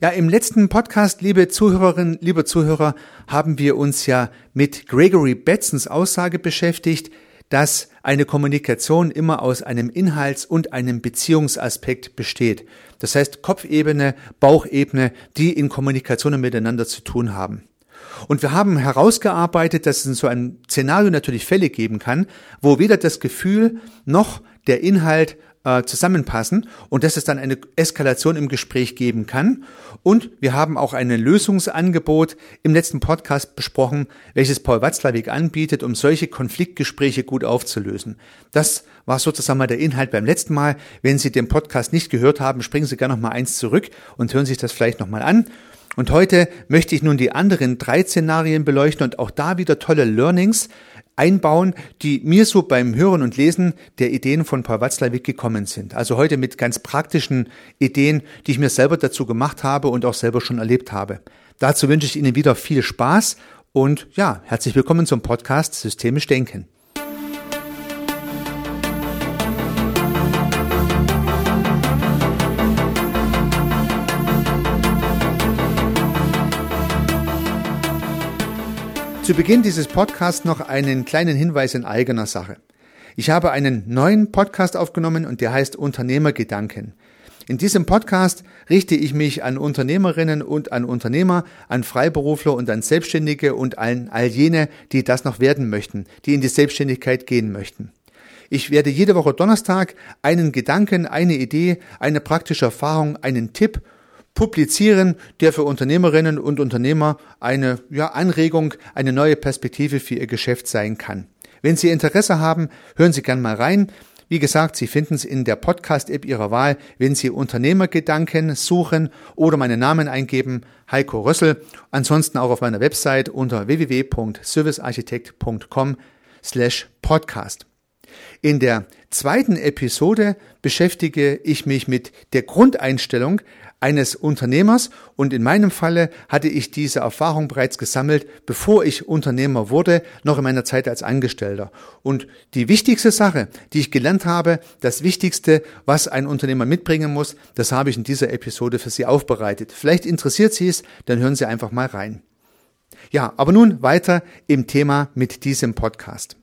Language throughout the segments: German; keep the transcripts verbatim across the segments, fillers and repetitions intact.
Ja, im letzten Podcast, liebe Zuhörerinnen, liebe Zuhörer, haben wir uns ja mit Gregory Batesons Aussage beschäftigt, dass eine Kommunikation immer aus einem Inhalts- und einem Beziehungsaspekt besteht. Das heißt Kopfebene, Bauchebene, die in Kommunikationen miteinander zu tun haben. Und wir haben herausgearbeitet, dass es in so einem Szenario natürlich Fälle geben kann, wo weder das Gefühl noch der Inhalt äh, zusammenpassen und dass es dann eine Eskalation im Gespräch geben kann. Und wir haben auch ein Lösungsangebot im letzten Podcast besprochen, welches Paul Watzlawick anbietet, um solche Konfliktgespräche gut aufzulösen. Das war sozusagen mal der Inhalt beim letzten Mal. Wenn Sie den Podcast nicht gehört haben, springen Sie gerne noch mal eins zurück und hören sich das vielleicht noch mal an. Und heute möchte ich nun die anderen drei Szenarien beleuchten und auch da wieder tolle Learnings einbauen, die mir so beim Hören und Lesen der Ideen von Paul Watzlawick gekommen sind. Also heute mit ganz praktischen Ideen, die ich mir selber dazu gemacht habe und auch selber schon erlebt habe. Dazu wünsche ich Ihnen wieder viel Spaß und ja, herzlich willkommen zum Podcast Systemisch Denken. Zu Beginn dieses Podcasts noch einen kleinen Hinweis in eigener Sache. Ich habe einen neuen Podcast aufgenommen und der heißt Unternehmergedanken. In diesem Podcast richte ich mich an Unternehmerinnen und an Unternehmer, an Freiberufler und an Selbstständige und an all jene, die das noch werden möchten, die in die Selbstständigkeit gehen möchten. Ich werde jede Woche Donnerstag einen Gedanken, eine Idee, eine praktische Erfahrung, einen Tipp publizieren, der für Unternehmerinnen und Unternehmer eine ja, Anregung, eine neue Perspektive für ihr Geschäft sein kann. Wenn Sie Interesse haben, hören Sie gern mal rein. Wie gesagt, Sie finden es in der Podcast-App Ihrer Wahl, wenn Sie Unternehmergedanken suchen oder meinen Namen eingeben, Heiko Rössel. Ansonsten auch auf meiner Website unter w w w punkt servicearchitekt punkt com slash podcast. In der zweiten Episode beschäftige ich mich mit der Grundeinstellung eines Unternehmers und in meinem Falle hatte ich diese Erfahrung bereits gesammelt, bevor ich Unternehmer wurde, noch in meiner Zeit als Angestellter. Und die wichtigste Sache, die ich gelernt habe, das Wichtigste, was ein Unternehmer mitbringen muss, das habe ich in dieser Episode für Sie aufbereitet. Vielleicht interessiert Sie es, dann hören Sie einfach mal rein. Ja, aber nun weiter im Thema mit diesem Podcast.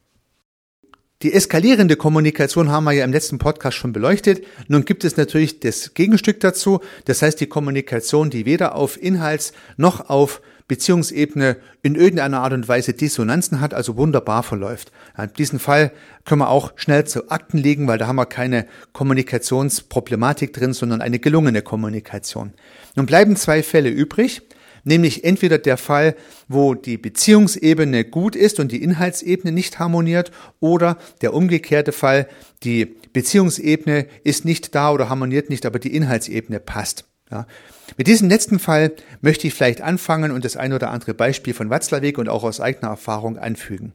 Die eskalierende Kommunikation haben wir ja im letzten Podcast schon beleuchtet. Nun gibt es natürlich das Gegenstück dazu, das heißt die Kommunikation, die weder auf Inhalts- noch auf Beziehungsebene in irgendeiner Art und Weise Dissonanzen hat, also wunderbar verläuft. In diesem Fall können wir auch schnell zu Akten legen, weil da haben wir keine Kommunikationsproblematik drin, sondern eine gelungene Kommunikation. Nun bleiben zwei Fälle übrig. Nämlich entweder der Fall, wo die Beziehungsebene gut ist und die Inhaltsebene nicht harmoniert oder der umgekehrte Fall, die Beziehungsebene ist nicht da oder harmoniert nicht, aber die Inhaltsebene passt. Ja. Mit diesem letzten Fall möchte ich vielleicht anfangen und das ein oder andere Beispiel von Watzlawick und auch aus eigener Erfahrung anfügen.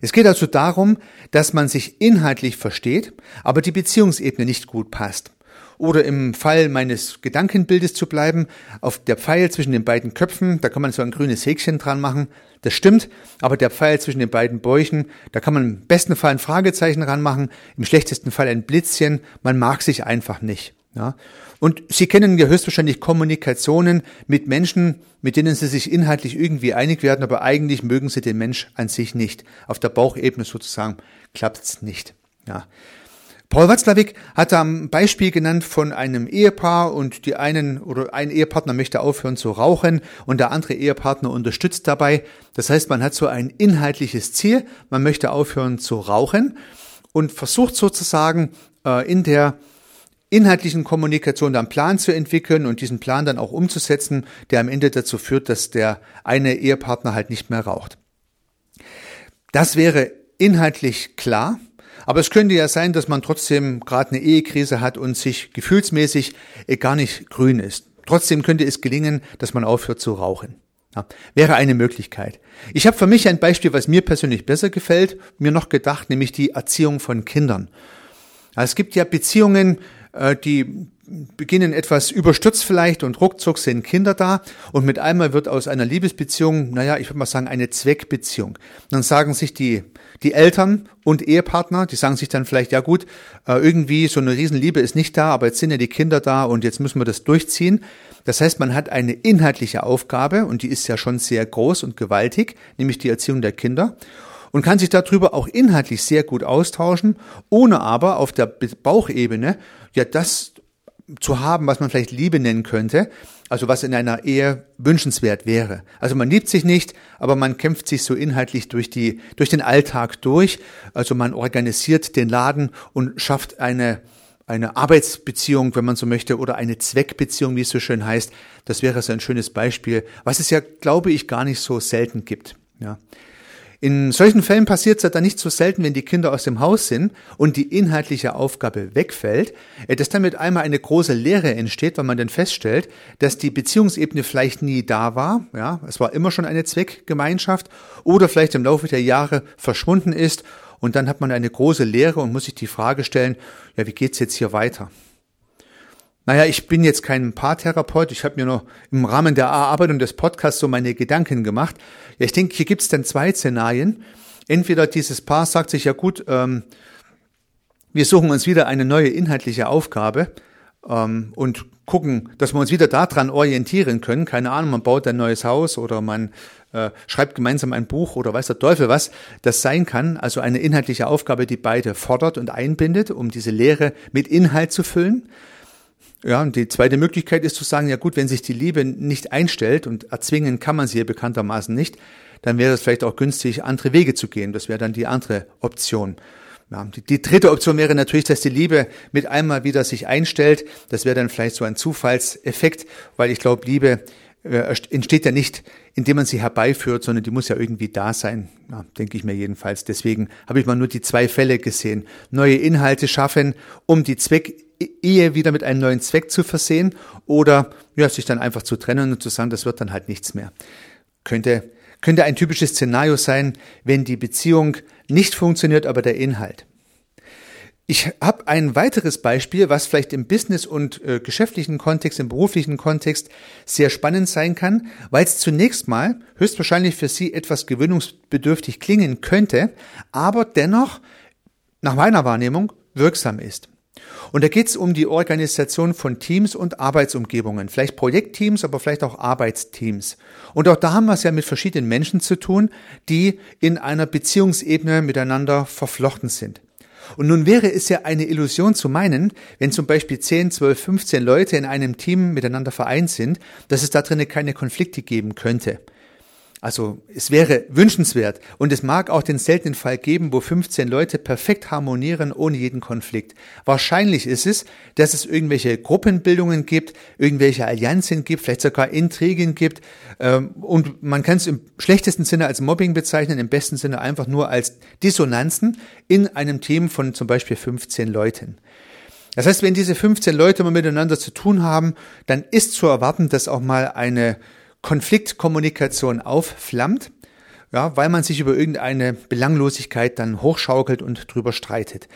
Es geht also darum, dass man sich inhaltlich versteht, aber die Beziehungsebene nicht gut passt. Oder im Fall meines Gedankenbildes zu bleiben, auf der Pfeil zwischen den beiden Köpfen, da kann man so ein grünes Häkchen dran machen, das stimmt, aber der Pfeil zwischen den beiden Bäuchen, da kann man im besten Fall ein Fragezeichen dran machen, im schlechtesten Fall ein Blitzchen, man mag sich einfach nicht. Ja. Und Sie kennen ja höchstwahrscheinlich Kommunikationen mit Menschen, mit denen Sie sich inhaltlich irgendwie einig werden, aber eigentlich mögen Sie den Mensch an sich nicht. Auf der Bauchebene sozusagen klappt's nicht. Ja. Paul Watzlawick hat da ein Beispiel genannt von einem Ehepaar und die einen oder ein Ehepartner möchte aufhören zu rauchen und der andere Ehepartner unterstützt dabei. Das heißt, man hat so ein inhaltliches Ziel, man möchte aufhören zu rauchen und versucht sozusagen äh, in der inhaltlichen Kommunikation dann einen Plan zu entwickeln und diesen Plan dann auch umzusetzen, der am Ende dazu führt, dass der eine Ehepartner halt nicht mehr raucht. Das wäre inhaltlich klar. Aber es könnte ja sein, dass man trotzdem gerade eine Ehekrise hat und sich gefühlsmäßig gar nicht grün ist. Trotzdem könnte es gelingen, dass man aufhört zu rauchen. Ja, wäre eine Möglichkeit. Ich habe für mich ein Beispiel, was mir persönlich besser gefällt, mir noch gedacht, nämlich die Erziehung von Kindern. Es gibt ja Beziehungen, die beginnen etwas überstürzt vielleicht und ruckzuck sind Kinder da und mit einmal wird aus einer Liebesbeziehung, naja, ich würde mal sagen, eine Zweckbeziehung. Und dann sagen sich die die Eltern und Ehepartner, die sagen sich dann vielleicht, ja gut, irgendwie so eine Riesenliebe ist nicht da, aber jetzt sind ja die Kinder da und jetzt müssen wir das durchziehen. Das heißt, man hat eine inhaltliche Aufgabe und die ist ja schon sehr groß und gewaltig, nämlich die Erziehung der Kinder. Und kann sich darüber auch inhaltlich sehr gut austauschen, ohne aber auf der Bauchebene ja das zu haben, was man vielleicht Liebe nennen könnte, also was in einer Ehe wünschenswert wäre. Also man liebt sich nicht, aber man kämpft sich so inhaltlich durch die durch den Alltag durch. Also man organisiert den Laden und schafft eine eine Arbeitsbeziehung, wenn man so möchte, oder eine Zweckbeziehung, wie es so schön heißt. Das wäre so ein schönes Beispiel, was es ja, glaube ich, gar nicht so selten gibt. Ja. In solchen Fällen passiert es ja dann nicht so selten, wenn die Kinder aus dem Haus sind und die inhaltliche Aufgabe wegfällt, dass damit einmal eine große Leere entsteht, weil man dann feststellt, dass die Beziehungsebene vielleicht nie da war, ja, es war immer schon eine Zweckgemeinschaft oder vielleicht im Laufe der Jahre verschwunden ist und dann hat man eine große Leere und muss sich die Frage stellen, ja, wie geht's jetzt hier weiter? Naja, ich bin jetzt kein Paartherapeut, ich habe mir noch im Rahmen der Erarbeitung und des Podcasts so meine Gedanken gemacht. Ja, ich denke, hier gibt es dann zwei Szenarien. Entweder dieses Paar sagt sich, ja gut, ähm, wir suchen uns wieder eine neue inhaltliche Aufgabe ähm, und gucken, dass wir uns wieder daran orientieren können. Keine Ahnung, man baut ein neues Haus oder man äh, schreibt gemeinsam ein Buch oder weiß der Teufel was das sein kann. Also eine inhaltliche Aufgabe, die beide fordert und einbindet, um diese Lehre mit Inhalt zu füllen. Ja, und die zweite Möglichkeit ist zu sagen, ja gut, wenn sich die Liebe nicht einstellt und erzwingen kann man sie ja bekanntermaßen nicht, dann wäre es vielleicht auch günstig, andere Wege zu gehen. Das wäre dann die andere Option. Ja, die, die dritte Option wäre natürlich, dass die Liebe mit einmal wieder sich einstellt. Das wäre dann vielleicht so ein Zufallseffekt, weil ich glaube, Liebe äh, entsteht ja nicht, indem man sie herbeiführt, sondern die muss ja irgendwie da sein, ja, denke ich mir jedenfalls. Deswegen habe ich mal nur die zwei Fälle gesehen. Neue Inhalte schaffen, um die Zweck Ehe wieder mit einem neuen Zweck zu versehen oder ja, sich dann einfach zu trennen und zu sagen, das wird dann halt nichts mehr. Könnte, könnte ein typisches Szenario sein, wenn die Beziehung nicht funktioniert, aber der Inhalt. Ich habe ein weiteres Beispiel, was vielleicht im Business- und äh, geschäftlichen Kontext, im beruflichen Kontext sehr spannend sein kann, weil es zunächst mal höchstwahrscheinlich für Sie etwas gewöhnungsbedürftig klingen könnte, aber dennoch nach meiner Wahrnehmung wirksam ist. Und da geht es um die Organisation von Teams und Arbeitsumgebungen, vielleicht Projektteams, aber vielleicht auch Arbeitsteams. Und auch da haben wir es ja mit verschiedenen Menschen zu tun, die in einer Beziehungsebene miteinander verflochten sind. Und nun wäre es ja eine Illusion zu meinen, wenn zum Beispiel zehn, zwölf, fünfzehn Leute in einem Team miteinander vereint sind, dass es da drinnen keine Konflikte geben könnte. Also es wäre wünschenswert und es mag auch den seltenen Fall geben, wo fünfzehn Leute perfekt harmonieren ohne jeden Konflikt. Wahrscheinlich ist es, dass es irgendwelche Gruppenbildungen gibt, irgendwelche Allianzen gibt, vielleicht sogar Intrigen gibt und man kann es im schlechtesten Sinne als Mobbing bezeichnen, im besten Sinne einfach nur als Dissonanzen in einem Team von zum Beispiel fünfzehn Leuten. Das heißt, wenn diese fünfzehn Leute mal miteinander zu tun haben, dann ist zu erwarten, dass auch mal eine Konfliktkommunikation aufflammt, ja, weil man sich über irgendeine Belanglosigkeit dann hochschaukelt und drüber streitet.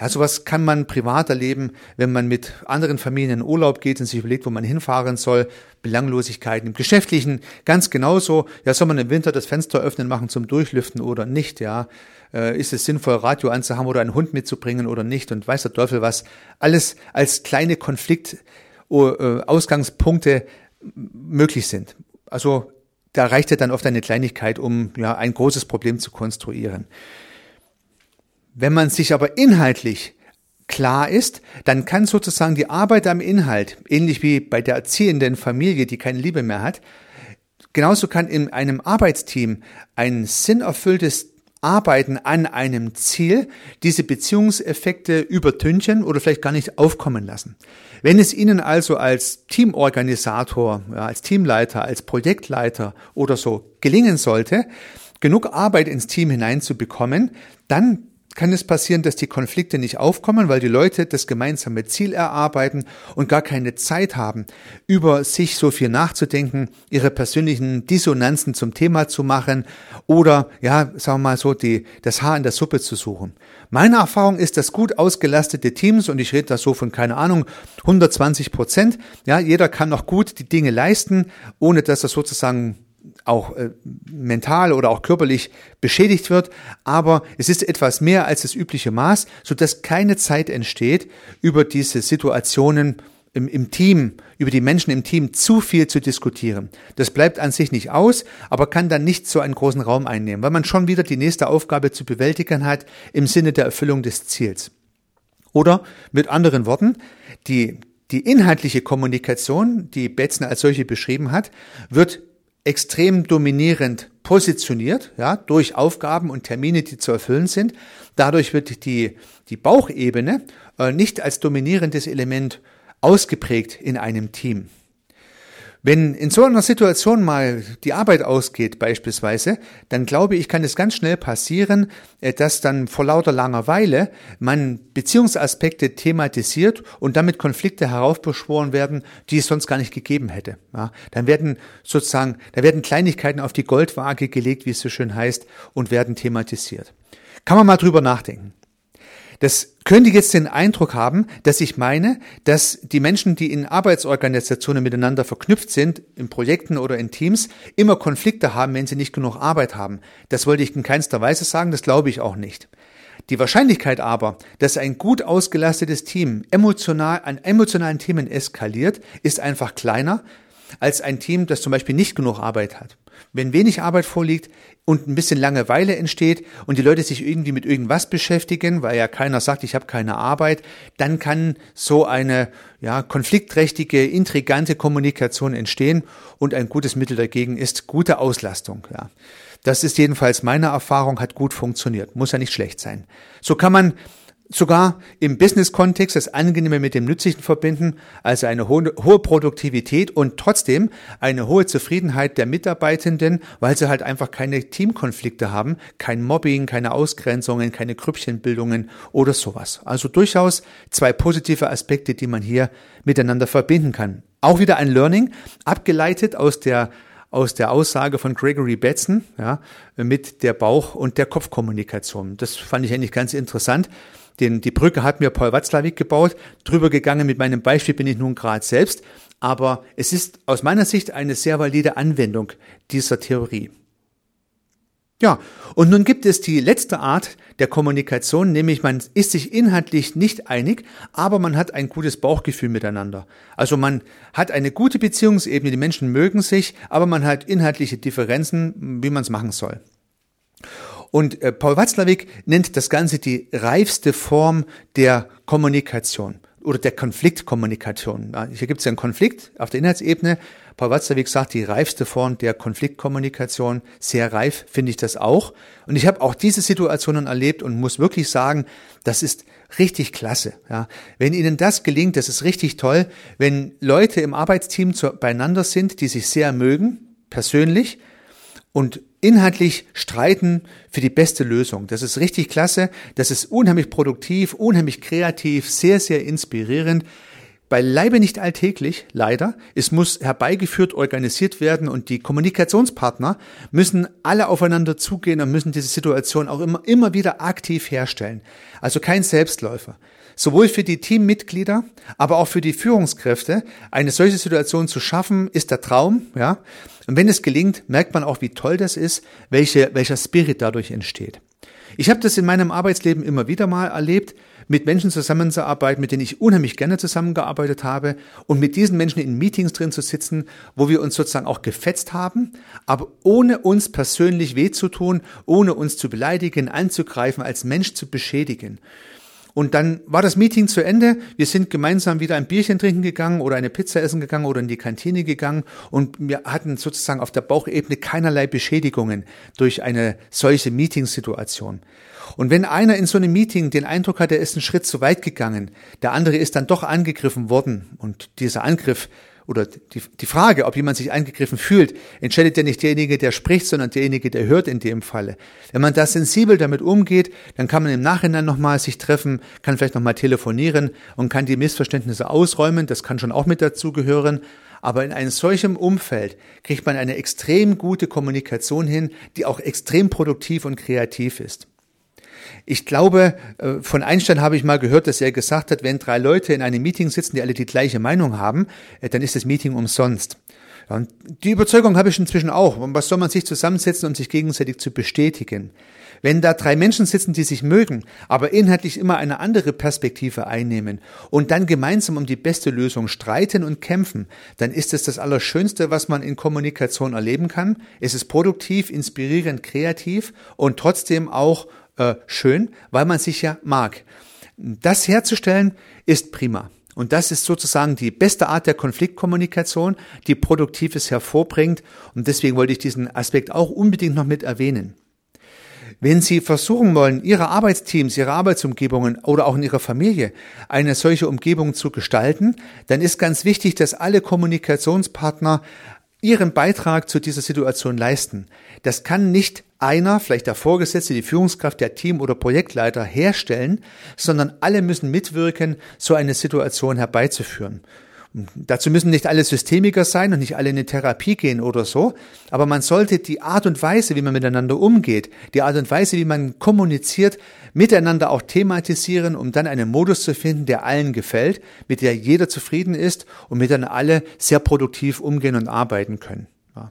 Ja, sowas kann man privat erleben, wenn man mit anderen Familien in Urlaub geht und sich überlegt, wo man hinfahren soll. Belanglosigkeiten im Geschäftlichen ganz genauso. Ja, soll man im Winter das Fenster öffnen machen zum Durchlüften oder nicht? Ja, äh, ist es sinnvoll, Radio anzuhaben oder einen Hund mitzubringen oder nicht? Und weiß der Teufel was. Alles als kleine Konflikt-Ausgangspunkte möglich sind. Also da reicht ja dann oft eine Kleinigkeit, um ja ein großes Problem zu konstruieren. Wenn man sich aber inhaltlich klar ist, dann kann sozusagen die Arbeit am Inhalt, ähnlich wie bei der erziehenden Familie, die keine Liebe mehr hat, genauso kann in einem Arbeitsteam ein sinnerfülltes Arbeiten an einem Ziel diese Beziehungseffekte übertünchen oder vielleicht gar nicht aufkommen lassen. Wenn es Ihnen also als Teamorganisator, ja, als Teamleiter, als Projektleiter oder so gelingen sollte, genug Arbeit ins Team hineinzubekommen, dann kann es passieren, dass die Konflikte nicht aufkommen, weil die Leute das gemeinsame Ziel erarbeiten und gar keine Zeit haben, über sich so viel nachzudenken, ihre persönlichen Dissonanzen zum Thema zu machen oder, ja, sagen wir mal so, die, das Haar in der Suppe zu suchen. Meine Erfahrung ist, dass gut ausgelastete Teams, und ich rede da so von, keine Ahnung, hundertzwanzig Prozent, ja, jeder kann noch gut die Dinge leisten, ohne dass das sozusagen auch äh, mental oder auch körperlich beschädigt wird, aber es ist etwas mehr als das übliche Maß, sodass keine Zeit entsteht, über diese Situationen im, im Team, über die Menschen im Team zu viel zu diskutieren. Das bleibt an sich nicht aus, aber kann dann nicht so einen großen Raum einnehmen, weil man schon wieder die nächste Aufgabe zu bewältigen hat im Sinne der Erfüllung des Ziels. Oder mit anderen Worten, die, die inhaltliche Kommunikation, die Bateson als solche beschrieben hat, wird extrem dominierend positioniert, ja, durch Aufgaben und Termine, die zu erfüllen sind. Dadurch wird die, die Bauchebene äh, nicht als dominierendes Element ausgeprägt in einem Team. Wenn in so einer Situation mal die Arbeit ausgeht beispielsweise, dann glaube ich, kann es ganz schnell passieren, dass dann vor lauter Langeweile man Beziehungsaspekte thematisiert und damit Konflikte heraufbeschworen werden, die es sonst gar nicht gegeben hätte. Ja, dann werden sozusagen, da werden Kleinigkeiten auf die Goldwaage gelegt, wie es so schön heißt, und werden thematisiert. Kann man mal drüber nachdenken. Das könnte jetzt den Eindruck haben, dass ich meine, dass die Menschen, die in Arbeitsorganisationen miteinander verknüpft sind, in Projekten oder in Teams, immer Konflikte haben, wenn sie nicht genug Arbeit haben. Das wollte ich in keinster Weise sagen, das glaube ich auch nicht. Die Wahrscheinlichkeit aber, dass ein gut ausgelastetes Team emotional an emotionalen Themen eskaliert, ist einfach kleiner als ein Team, das zum Beispiel nicht genug Arbeit hat. Wenn wenig Arbeit vorliegt und ein bisschen Langeweile entsteht und die Leute sich irgendwie mit irgendwas beschäftigen, weil ja keiner sagt, ich habe keine Arbeit, dann kann so eine ja, konfliktträchtige, intrigante Kommunikation entstehen und ein gutes Mittel dagegen ist gute Auslastung. Ja. Das ist jedenfalls meine Erfahrung, hat gut funktioniert, muss ja nicht schlecht sein. So kann man sogar im Business-Kontext das Angenehme mit dem Nützlichen verbinden, also eine hohe, hohe Produktivität und trotzdem eine hohe Zufriedenheit der Mitarbeitenden, weil sie halt einfach keine Teamkonflikte haben, kein Mobbing, keine Ausgrenzungen, keine Grüppchenbildungen oder sowas. Also durchaus zwei positive Aspekte, die man hier miteinander verbinden kann. Auch wieder ein Learning, abgeleitet aus der aus der Aussage von Gregory Bateson, ja, mit der Bauch- und der Kopfkommunikation. Das fand ich eigentlich ganz interessant. Den, die Brücke hat mir Paul Watzlawick gebaut, drüber gegangen, mit meinem Beispiel bin ich nun gerade selbst, aber es ist aus meiner Sicht eine sehr valide Anwendung dieser Theorie. Ja, und nun gibt es die letzte Art der Kommunikation, nämlich man ist sich inhaltlich nicht einig, aber man hat ein gutes Bauchgefühl miteinander. Also man hat eine gute Beziehungsebene, die Menschen mögen sich, aber man hat inhaltliche Differenzen, wie man es machen soll. Und Paul Watzlawick nennt das Ganze die reifste Form der Kommunikation oder der Konfliktkommunikation. Hier gibt es ja einen Konflikt auf der Inhaltsebene. Paul Watzlawick sagt, die reifste Form der Konfliktkommunikation. Sehr reif finde ich das auch. Und ich habe auch diese Situationen erlebt und muss wirklich sagen, das ist richtig klasse. Ja. Wenn Ihnen das gelingt, das ist richtig toll. Wenn Leute im Arbeitsteam zu, beieinander sind, die sich sehr mögen, persönlich, und inhaltlich streiten für die beste Lösung. Das ist richtig klasse, das ist unheimlich produktiv, unheimlich kreativ, sehr, sehr inspirierend. Beileibe nicht alltäglich, leider. Es muss herbeigeführt, organisiert werden und die Kommunikationspartner müssen alle aufeinander zugehen und müssen diese Situation auch immer, immer wieder aktiv herstellen. Also kein Selbstläufer. Sowohl für die Teammitglieder, aber auch für die Führungskräfte, eine solche Situation zu schaffen, ist der Traum, ja. Und wenn es gelingt, merkt man auch, wie toll das ist, welche, welcher Spirit dadurch entsteht. Ich habe das in meinem Arbeitsleben immer wieder mal erlebt, mit Menschen zusammenzuarbeiten, mit denen ich unheimlich gerne zusammengearbeitet habe und mit diesen Menschen in Meetings drin zu sitzen, wo wir uns sozusagen auch gefetzt haben, aber ohne uns persönlich weh zu tun, ohne uns zu beleidigen, anzugreifen, als Mensch zu beschädigen. Und dann war das Meeting zu Ende, wir sind gemeinsam wieder ein Bierchen trinken gegangen oder eine Pizza essen gegangen oder in die Kantine gegangen und wir hatten sozusagen auf der Bauchebene keinerlei Beschädigungen durch eine solche Meetingsituation. Und wenn einer in so einem Meeting den Eindruck hat, er ist einen Schritt zu weit gegangen, der andere ist dann doch angegriffen worden und dieser Angriff oder die, die Frage, ob jemand sich angegriffen fühlt, entscheidet ja nicht derjenige, der spricht, sondern derjenige, der hört in dem Falle. Wenn man da sensibel damit umgeht, dann kann man im Nachhinein nochmal sich treffen, kann vielleicht nochmal telefonieren und kann die Missverständnisse ausräumen, das kann schon auch mit dazugehören. Aber in einem solchen Umfeld kriegt man eine extrem gute Kommunikation hin, die auch extrem produktiv und kreativ ist. Ich glaube, von Einstein habe ich mal gehört, dass er gesagt hat, wenn drei Leute in einem Meeting sitzen, die alle die gleiche Meinung haben, dann ist das Meeting umsonst. Und die Überzeugung habe ich inzwischen auch. Was soll man sich zusammensetzen, um sich gegenseitig zu bestätigen? Wenn da drei Menschen sitzen, die sich mögen, aber inhaltlich immer eine andere Perspektive einnehmen und dann gemeinsam um die beste Lösung streiten und kämpfen, dann ist es das Allerschönste, was man in Kommunikation erleben kann. Es ist produktiv, inspirierend, kreativ und trotzdem auch Äh, schön, weil man sich ja mag. Das herzustellen ist prima. Und das ist sozusagen die beste Art der Konfliktkommunikation, die Produktives hervorbringt. Und deswegen wollte ich diesen Aspekt auch unbedingt noch mit erwähnen. Wenn Sie versuchen wollen, Ihre Arbeitsteams, Ihre Arbeitsumgebungen oder auch in Ihrer Familie eine solche Umgebung zu gestalten, dann ist ganz wichtig, dass alle Kommunikationspartner ihren Beitrag zu dieser Situation leisten. Das kann nicht einer, vielleicht der Vorgesetzte, die Führungskraft, der Team- oder Projektleiter herstellen, sondern alle müssen mitwirken, so eine Situation herbeizuführen. Dazu müssen nicht alle Systemiker sein und nicht alle in eine Therapie gehen oder so, aber man sollte die Art und Weise, wie man miteinander umgeht, die Art und Weise, wie man kommuniziert, miteinander auch thematisieren, um dann einen Modus zu finden, der allen gefällt, mit der jeder zufrieden ist und mit dem alle sehr produktiv umgehen und arbeiten können. Ja.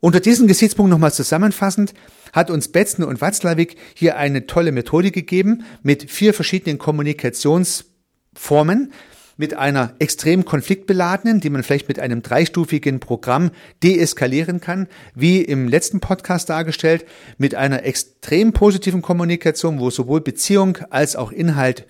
Unter diesem Gesichtspunkt nochmal zusammenfassend hat uns Bateson und Watzlawick hier eine tolle Methode gegeben mit vier verschiedenen Kommunikationsformen, mit einer extrem konfliktbeladenen, die man vielleicht mit einem dreistufigen Programm deeskalieren kann, wie im letzten Podcast dargestellt, mit einer extrem positiven Kommunikation, wo sowohl Beziehung als auch Inhalt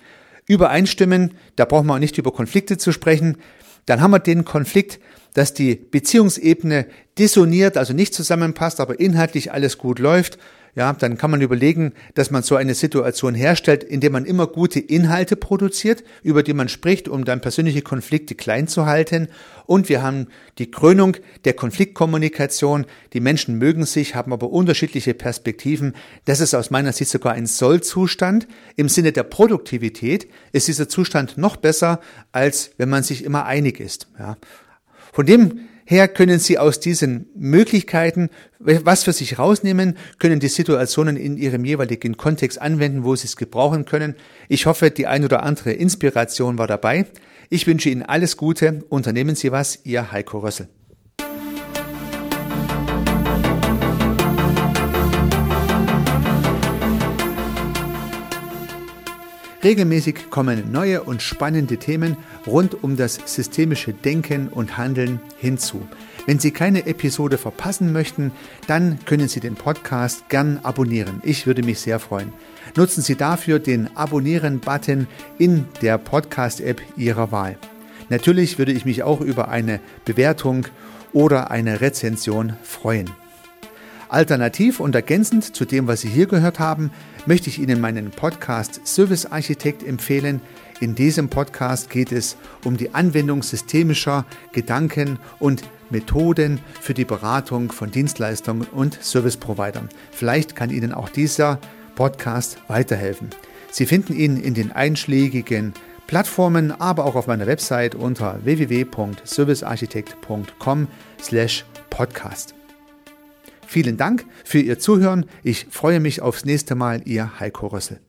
übereinstimmen. Da braucht man auch nicht über Konflikte zu sprechen. Dann haben wir den Konflikt, dass die Beziehungsebene dissoniert, also nicht zusammenpasst, aber inhaltlich alles gut läuft. Ja, dann kann man überlegen, dass man so eine Situation herstellt, indem man immer gute Inhalte produziert, über die man spricht, um dann persönliche Konflikte klein zu halten. Und wir haben die Krönung der Konfliktkommunikation. Die Menschen mögen sich, haben aber unterschiedliche Perspektiven. Das ist aus meiner Sicht sogar ein Soll-Zustand. Im Sinne der Produktivität ist dieser Zustand noch besser, als wenn man sich immer einig ist. Ja. Von dem her können Sie aus diesen Möglichkeiten was für sich rausnehmen, können die Situationen in Ihrem jeweiligen Kontext anwenden, wo Sie es gebrauchen können. Ich hoffe, die ein oder andere Inspiration war dabei. Ich wünsche Ihnen alles Gute. Unternehmen Sie was, Ihr Heiko Rössel. Regelmäßig kommen neue und spannende Themen rund um das systemische Denken und Handeln hinzu. Wenn Sie keine Episode verpassen möchten, dann können Sie den Podcast gern abonnieren. Ich würde mich sehr freuen. Nutzen Sie dafür den Abonnieren-Button in der Podcast-App Ihrer Wahl. Natürlich würde ich mich auch über eine Bewertung oder eine Rezension freuen. Alternativ und ergänzend zu dem, was Sie hier gehört haben, möchte ich Ihnen meinen Podcast Servicearchitekt empfehlen. In diesem Podcast geht es um die Anwendung systemischer Gedanken und Methoden für die Beratung von Dienstleistungen und Service-Providern. Vielleicht kann Ihnen auch dieser Podcast weiterhelfen. Sie finden ihn in den einschlägigen Plattformen, aber auch auf meiner Website unter w w w punkt servicearchitekt punkt com slash podcast. Vielen Dank für Ihr Zuhören. Ich freue mich aufs nächste Mal, Ihr Heiko Rössel.